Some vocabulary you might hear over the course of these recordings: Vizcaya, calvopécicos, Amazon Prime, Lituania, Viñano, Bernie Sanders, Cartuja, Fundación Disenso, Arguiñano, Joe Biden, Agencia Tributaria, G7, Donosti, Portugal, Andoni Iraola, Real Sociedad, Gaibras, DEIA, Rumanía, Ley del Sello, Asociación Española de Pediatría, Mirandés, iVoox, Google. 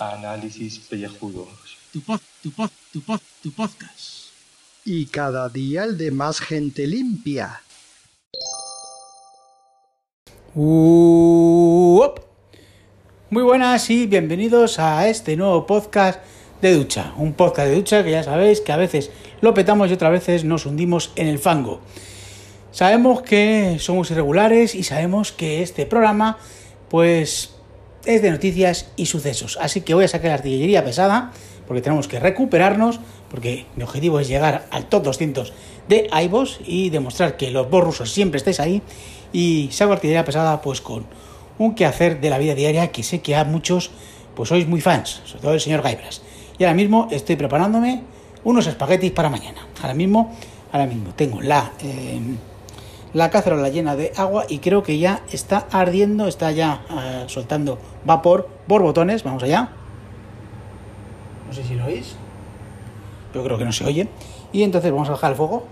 Análisis pellejudos. Tu podcast. Y cada día el de más gente limpia. Muy buenas y bienvenidos a este nuevo podcast de ducha. Un podcast de ducha que ya sabéis que a veces lo petamos y otras veces nos hundimos en el fango. Sabemos que somos irregulares y sabemos que este programa pues es de noticias y sucesos. Así que voy a sacar la artillería pesada porque tenemos que recuperarnos, porque mi objetivo es llegar al top 200 de iVoox y demostrar que los borrusos siempre estáis ahí. Y saco artillería pesada pues con un quehacer de la vida diaria que sé que a muchos pues sois muy fans, sobre todo el señor Gaibras. Y ahora mismo estoy preparándome unos espaguetis para mañana. Ahora mismo tengo la cacerola llena de agua y creo que ya está ardiendo, está ya soltando vapor por botones. Vamos allá. No sé si lo oís. Yo creo que no se oye. Y entonces vamos a bajar el fuego.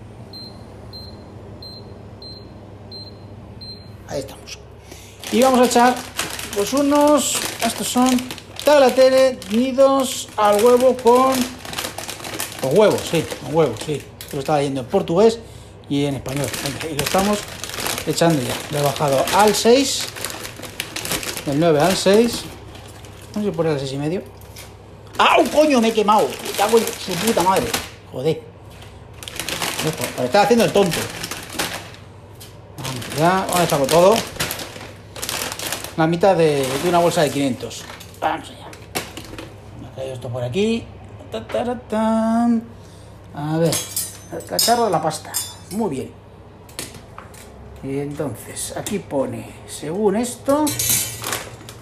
Ahí estamos. Y vamos a echar pues unos... Estos son... Tablatere, nidos al huevo con huevos, sí. Lo estaba leyendo en portugués y en español. Venga, y lo estamos echando ya. Lo he bajado al 6, del 9 al 6. Vamos a poner al 6,5. ¡Ah, coño! Me he quemado. Me cago en su puta madre. Joder. Me estaba haciendo el tonto. Vamos ya, vamos a echarlo todo. La mitad de una bolsa de 500. Vamos allá. Me ha caído esto por aquí. A ver, el cacharro de la pasta. Muy bien. Y entonces, aquí pone, según esto,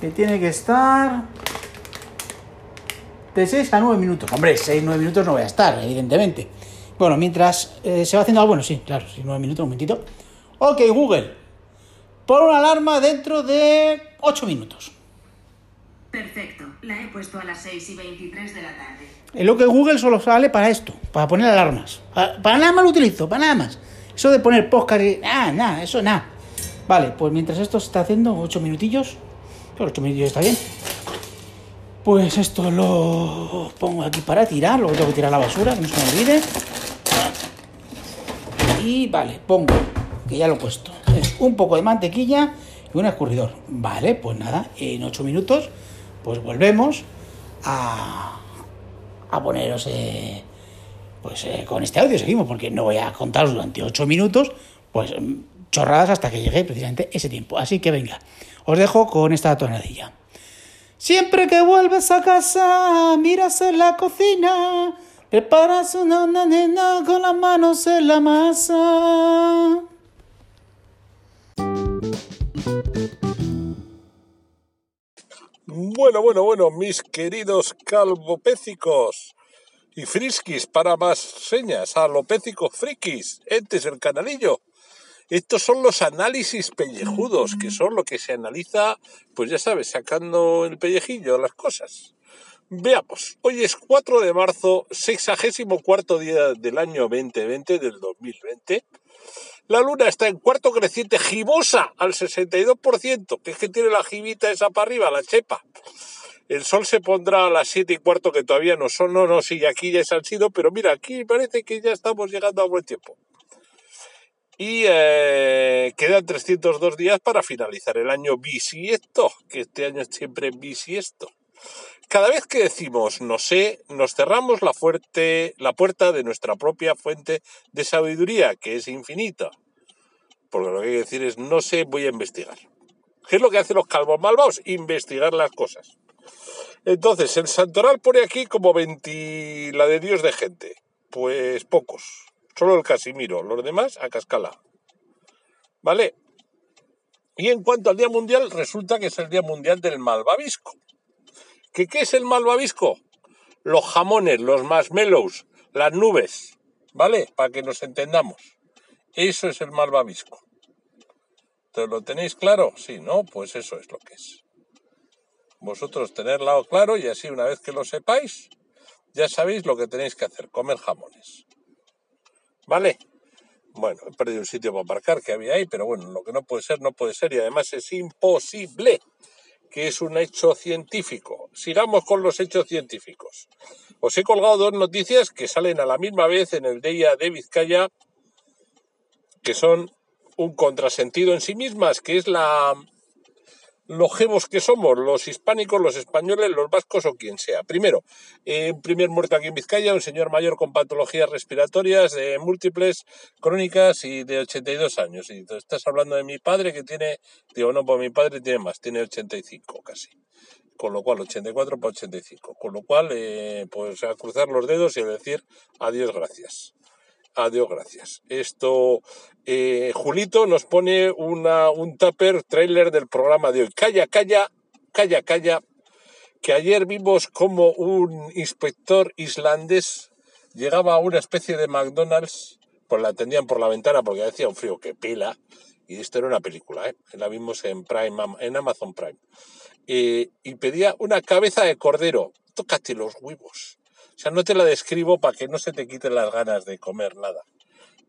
que tiene que estar de 6 a 9 minutos. Hombre, 6-9 minutos no voy a estar, evidentemente. Bueno, mientras se va haciendo algo, bueno, sí, claro, sí, 9 minutos, un momentito. Ok, Google, pon una alarma dentro de 8 minutos. Perfecto, la he puesto a las 6:23 de la tarde. El OK Google solo sale para esto, para poner alarmas. Para nada más lo utilizo, para nada más. Eso de poner podcast y... nada, eso nada. Vale, pues mientras esto se está haciendo 8 minutillos, pero 8 minutillos está bien. Pues esto lo pongo aquí para tirar, luego tengo que tirar la basura, que no se me olvide. Y vale, pongo, que ya lo he puesto, un poco de mantequilla y un escurridor. Vale, pues nada, en 8 minutos... pues volvemos a poneros con este audio. Seguimos, porque no voy a contaros durante 8 minutos pues chorradas hasta que llegue precisamente ese tiempo. Así que venga, os dejo con esta tonadilla. Siempre que vuelves a casa, miras en la cocina, preparas una nena con las manos en la masa. Bueno, mis queridos calvopécicos y friskis, para más señas, alopécicos frikis, entes el canalillo. Estos son los análisis pellejudos, que son lo que se analiza, pues ya sabes, sacando el pellejillo las cosas. Veamos, hoy es 4 de marzo, 64 día del año 2020. La luna está en cuarto creciente, gibosa al 62%, que es que tiene la jibita esa para arriba, la chepa. El sol se pondrá a las 7:15, que todavía no son, y aquí ya se han sido, pero mira, aquí parece que ya estamos llegando a buen tiempo. Y quedan 302 días para finalizar el año bisiesto, que este año es siempre bisiesto. Cada vez que decimos no sé, nos cerramos la puerta de nuestra propia fuente de sabiduría, que es infinita. Porque lo que hay que decir es no sé, voy a investigar. ¿Qué es lo que hacen los calvos malvados? Investigar las cosas. Entonces, el santoral pone aquí como 20 la de Dios de gente. Pues pocos. Solo el Casimiro. Los demás a cascala. ¿Vale? Y en cuanto al Día Mundial, resulta que es el Día Mundial del Malvavisco. ¿Qué es el malvavisco? Los jamones, los marshmallows, las nubes, ¿vale? Para que nos entendamos. Eso es el malvavisco. ¿Entonces lo tenéis claro? Sí, ¿no? Pues eso es lo que es. Vosotros tenerlo claro y así una vez que lo sepáis, ya sabéis lo que tenéis que hacer, comer jamones. ¿Vale? Bueno, he perdido un sitio para aparcar que había ahí, pero bueno, lo que no puede ser, no puede ser, y además es imposible, que es un hecho científico. Sigamos con los hechos científicos. Os he colgado dos noticias que salen a la misma vez en el DEIA de Vizcaya, que son un contrasentido en sí mismas, que es la... lo longevos que somos, los hispánicos, los españoles, los vascos o quien sea. Primero, un primer muerto aquí en Vizcaya, un señor mayor con patologías respiratorias múltiples, crónicas y de 82 años. Y tú estás hablando de mi padre que tiene, digo, no, pues mi padre tiene más, tiene 85 casi. Con lo cual, 84 para 85. Con lo cual, pues a cruzar los dedos y a decir adiós, gracias. Adiós, gracias. Esto, Julito nos pone un tupper trailer del programa de hoy. Calla, calla, calla, calla, que ayer vimos como un inspector islandés llegaba a una especie de McDonald's, pues la atendían por la ventana porque hacía un frío que pela, y esto era una película, la vimos en Prime, en Amazon Prime, y pedía una cabeza de cordero. Tócate los huevos. O sea, no te la describo para que no se te quiten las ganas de comer nada.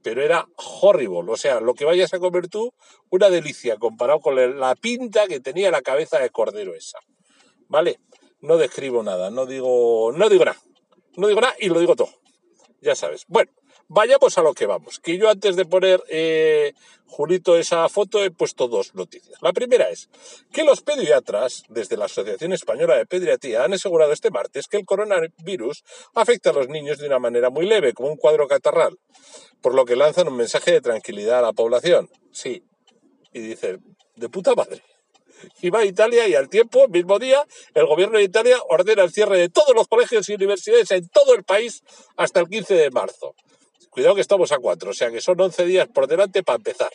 Pero era horrible. O sea, lo que vayas a comer tú, una delicia comparado con la pinta que tenía la cabeza de cordero esa. ¿Vale? No describo nada. No digo nada. No digo nada y lo digo todo. Ya sabes. Bueno, vayamos a lo que vamos. Que yo antes de poner, Julito, esa foto, he puesto dos noticias. La primera es que los pediatras, desde la Asociación Española de Pediatría, han asegurado este martes que el coronavirus afecta a los niños de una manera muy leve, como un cuadro catarral, por lo que lanzan un mensaje de tranquilidad a la población. Sí, y dicen, de puta madre. Y va a Italia y al tiempo, mismo día, el gobierno de Italia ordena el cierre de todos los colegios y universidades en todo el país hasta el 15 de marzo. Cuidado que estamos a 4, o sea que son 11 días por delante para empezar.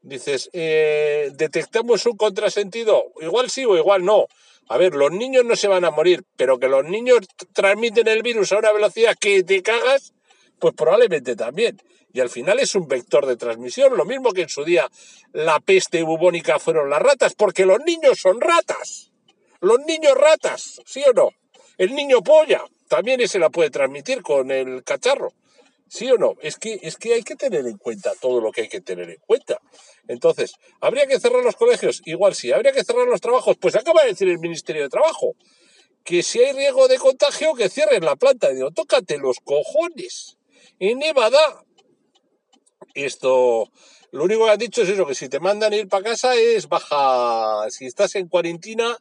Dices, ¿detectamos un contrasentido? Igual sí o igual no. A ver, los niños no se van a morir, pero que los niños transmiten el virus a una velocidad que te cagas, pues probablemente también. Y al final es un vector de transmisión, lo mismo que en su día la peste bubónica fueron las ratas, porque los niños son ratas. Los niños ratas, ¿sí o no? El niño polla también se la puede transmitir con el cacharro, ¿sí o no? Es que hay que tener en cuenta todo lo que hay que tener en cuenta. Entonces, ¿habría que cerrar los colegios? Igual sí. ¿Habría que cerrar los trabajos? Pues acaba de decir el Ministerio de Trabajo que si hay riesgo de contagio, que cierren la planta. Y digo, tócate los cojones. En Nevada, esto, lo único que han dicho es eso, que si te mandan ir para casa es baja, si estás en cuarentena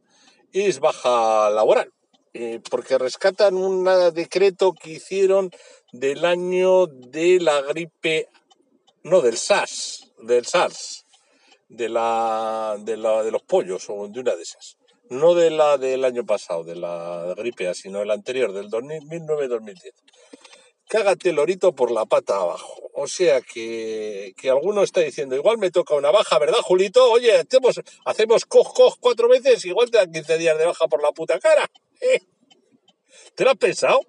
es baja laboral, porque rescatan un decreto que hicieron del año de la gripe, no, del SARS, de los pollos o de una de esas, no de la del año pasado, de la gripe A, sino el anterior, del 2009-2010. Cágate el lorito por la pata abajo. O sea que alguno está diciendo, igual me toca una baja, ¿verdad, Julito? Oye, hacemos coj 4 veces, igual te dan 15 días de baja por la puta cara. ¿Te lo has pensado?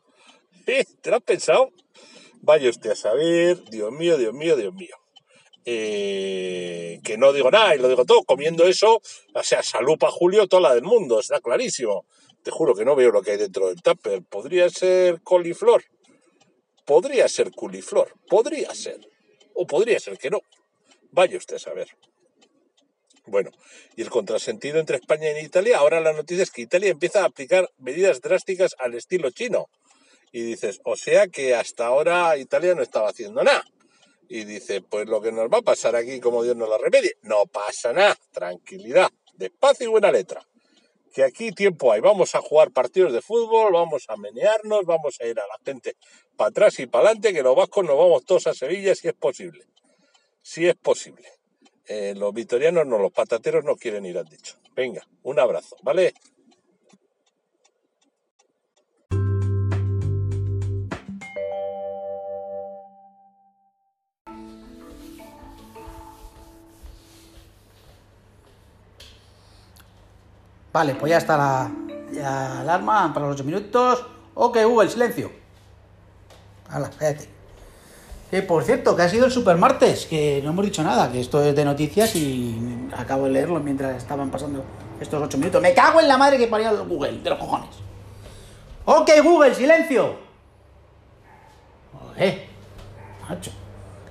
¿Te lo has pensado? Vaya usted a saber, Dios mío, Dios mío, Dios mío. Que no digo nada y lo digo todo, comiendo eso, o sea, salud para Julio, toda la del mundo, está clarísimo. Te juro que no veo lo que hay dentro del tupper. Podría ser coliflor. Podría ser culiflor, podría ser, o podría ser que no. Vaya usted a saber. Bueno, y el contrasentido entre España y Italia, ahora la noticia es que Italia empieza a aplicar medidas drásticas al estilo chino. Y dices, o sea que hasta ahora Italia no estaba haciendo nada. Y dices, pues lo que nos va a pasar aquí, como Dios nos la remedie, no pasa nada, tranquilidad, despacio y buena letra. Que aquí tiempo hay, vamos a jugar partidos de fútbol, vamos a menearnos, vamos a ir a la gente para atrás y para adelante, que los vascos nos vamos todos a Sevilla si es posible. Si es posible. Los vitorianos no, los patateros no quieren ir, han dicho. Venga, un abrazo, ¿vale? Vale, pues ya está la alarma para los 8 minutos. Ok, Google, silencio. Hala, cállate. Que por cierto, que ha sido el supermartes, que no hemos dicho nada, que esto es de noticias y acabo de leerlo mientras estaban pasando estos 8 minutos. Me cago en la madre que parió Google, de los cojones. Ok, Google, silencio. Joder, macho.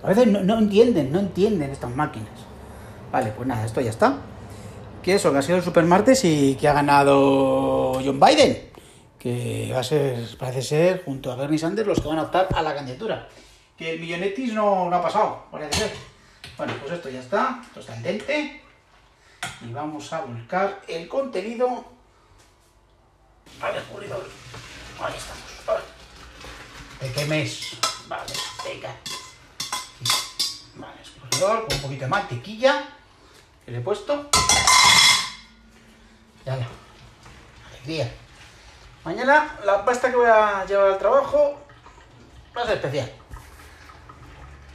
A veces no entienden estas máquinas. Vale, pues nada, esto ya está. Que eso, que ha sido el supermartes y que ha ganado Joe Biden, que va a ser, parece ser, junto a Bernie Sanders, los que van a optar a la candidatura. Que el millonetis no ha pasado, parece ser. Bueno, pues esto ya está, esto está al dente. Y vamos a volcar el contenido al escurridor. Ahí estamos, vale. ¿De qué mes? Vale, venga. Vale, escurridor con un poquito de mantequilla que le he puesto. Ya no. Alegría. Mañana la pasta que voy a llevar al trabajo va a ser especial.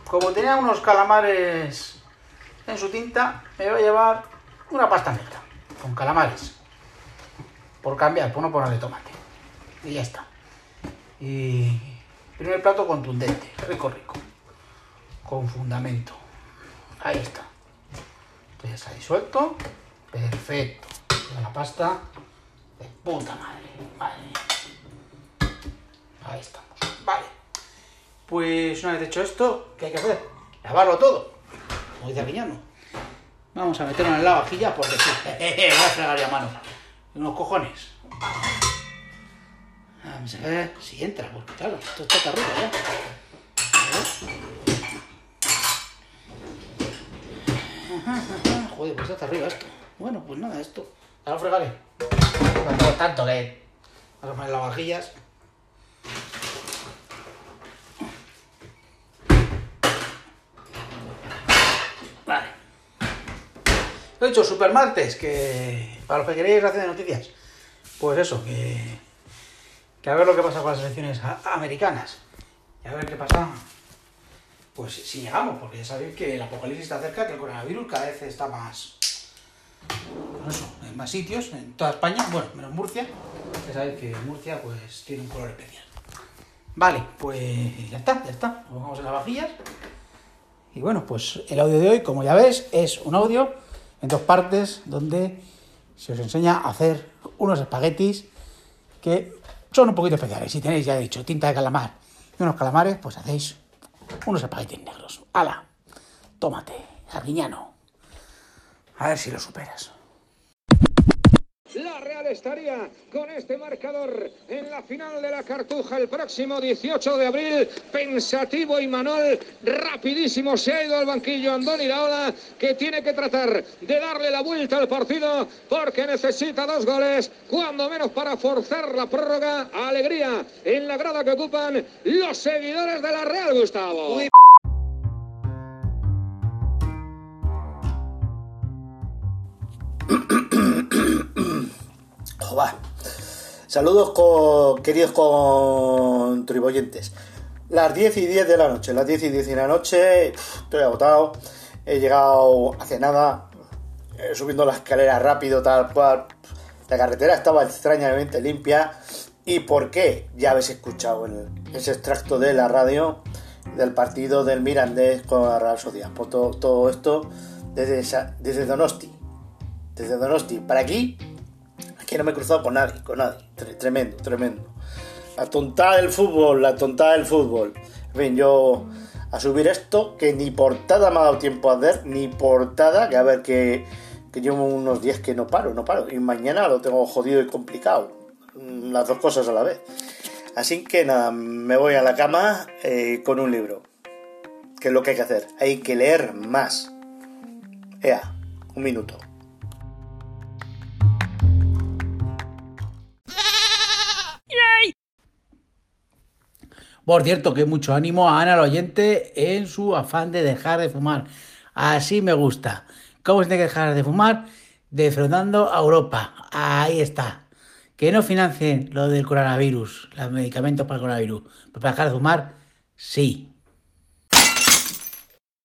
Como tenía unos calamares en su tinta, me voy a llevar una pasta mixta con calamares. Por cambiar, por no ponerle tomate. Y ya está. Y primer plato contundente, rico, rico. Con fundamento. Ahí está. Entonces ahí suelto. Perfecto. La pasta de puta madre. Vale. Ahí estamos. Vale. Pues una vez hecho esto, ¿qué hay que hacer? Lavarlo todo. Como dice Viñano. Vamos a meterlo en la vajilla porque sí. Voy a fregar ya a mano. Unos cojones. Vamos a ver si entra, porque claro, esto está carrudo ya. Joder, pues está arriba esto. Bueno, pues nada, esto. Ya lo fregaré. No tanto que. Vamos a poner las vajillas. Vale. Lo he hecho supermartes, que. Para los que queréis hacer de noticias. Pues eso, que a ver lo que pasa con las elecciones americanas. Y a ver qué pasa. Pues si llegamos, porque ya sabéis que el apocalipsis está cerca, que el coronavirus cada vez está más. Por eso, en más sitios, en toda España, bueno, menos Murcia. Ya sabéis que Murcia pues tiene un color especial. Vale, pues ya está. Lo pongamos en las vajillas. Y bueno, pues el audio de hoy, como ya veis, es un audio en dos partes donde se os enseña a hacer unos espaguetis que son un poquito especiales. Si tenéis, ya he dicho, tinta de calamar y unos calamares, pues hacéis unos espaguetis negros. ¡Hala! Tómate, Arguiñano. A ver si lo superas. La Real estaría con este marcador en la final de la Cartuja el próximo 18 de abril. Pensativo Imanol, rapidísimo se ha ido al banquillo Andoni Iraola, que tiene que tratar de darle la vuelta al partido porque necesita dos goles, cuando menos para forzar la prórroga. Alegría en la grada que ocupan los seguidores de la Real, Gustavo. Va. Saludos queridos contribuyentes. Las 10:10 de la noche, estoy agotado, he llegado hace nada, subiendo la escalera rápido, tal cual. La carretera estaba extrañamente limpia. ¿Y por qué? Ya habéis escuchado ese extracto de la radio del partido del Mirandés con la Real Sociedad. Por todo esto desde Donosti para aquí. Que no me he cruzado con nadie. Tremendo. La tontada del fútbol. En fin, yo a subir esto, que ni portada me ha dado tiempo a hacer, que a ver que llevo unos días que no paro. Y mañana lo tengo jodido y complicado. Las dos cosas a la vez. Así que nada, me voy a la cama con un libro. Que es lo que hay que hacer. Hay que leer más. Ea, un minuto. Por cierto, que mucho ánimo a Ana la oyente en su afán de dejar de fumar. Así me gusta. ¿Cómo se tiene que dejar de fumar? Defraudando a Europa. Ahí está. Que no financien lo del coronavirus, los medicamentos para el coronavirus. Pero para dejar de fumar, sí.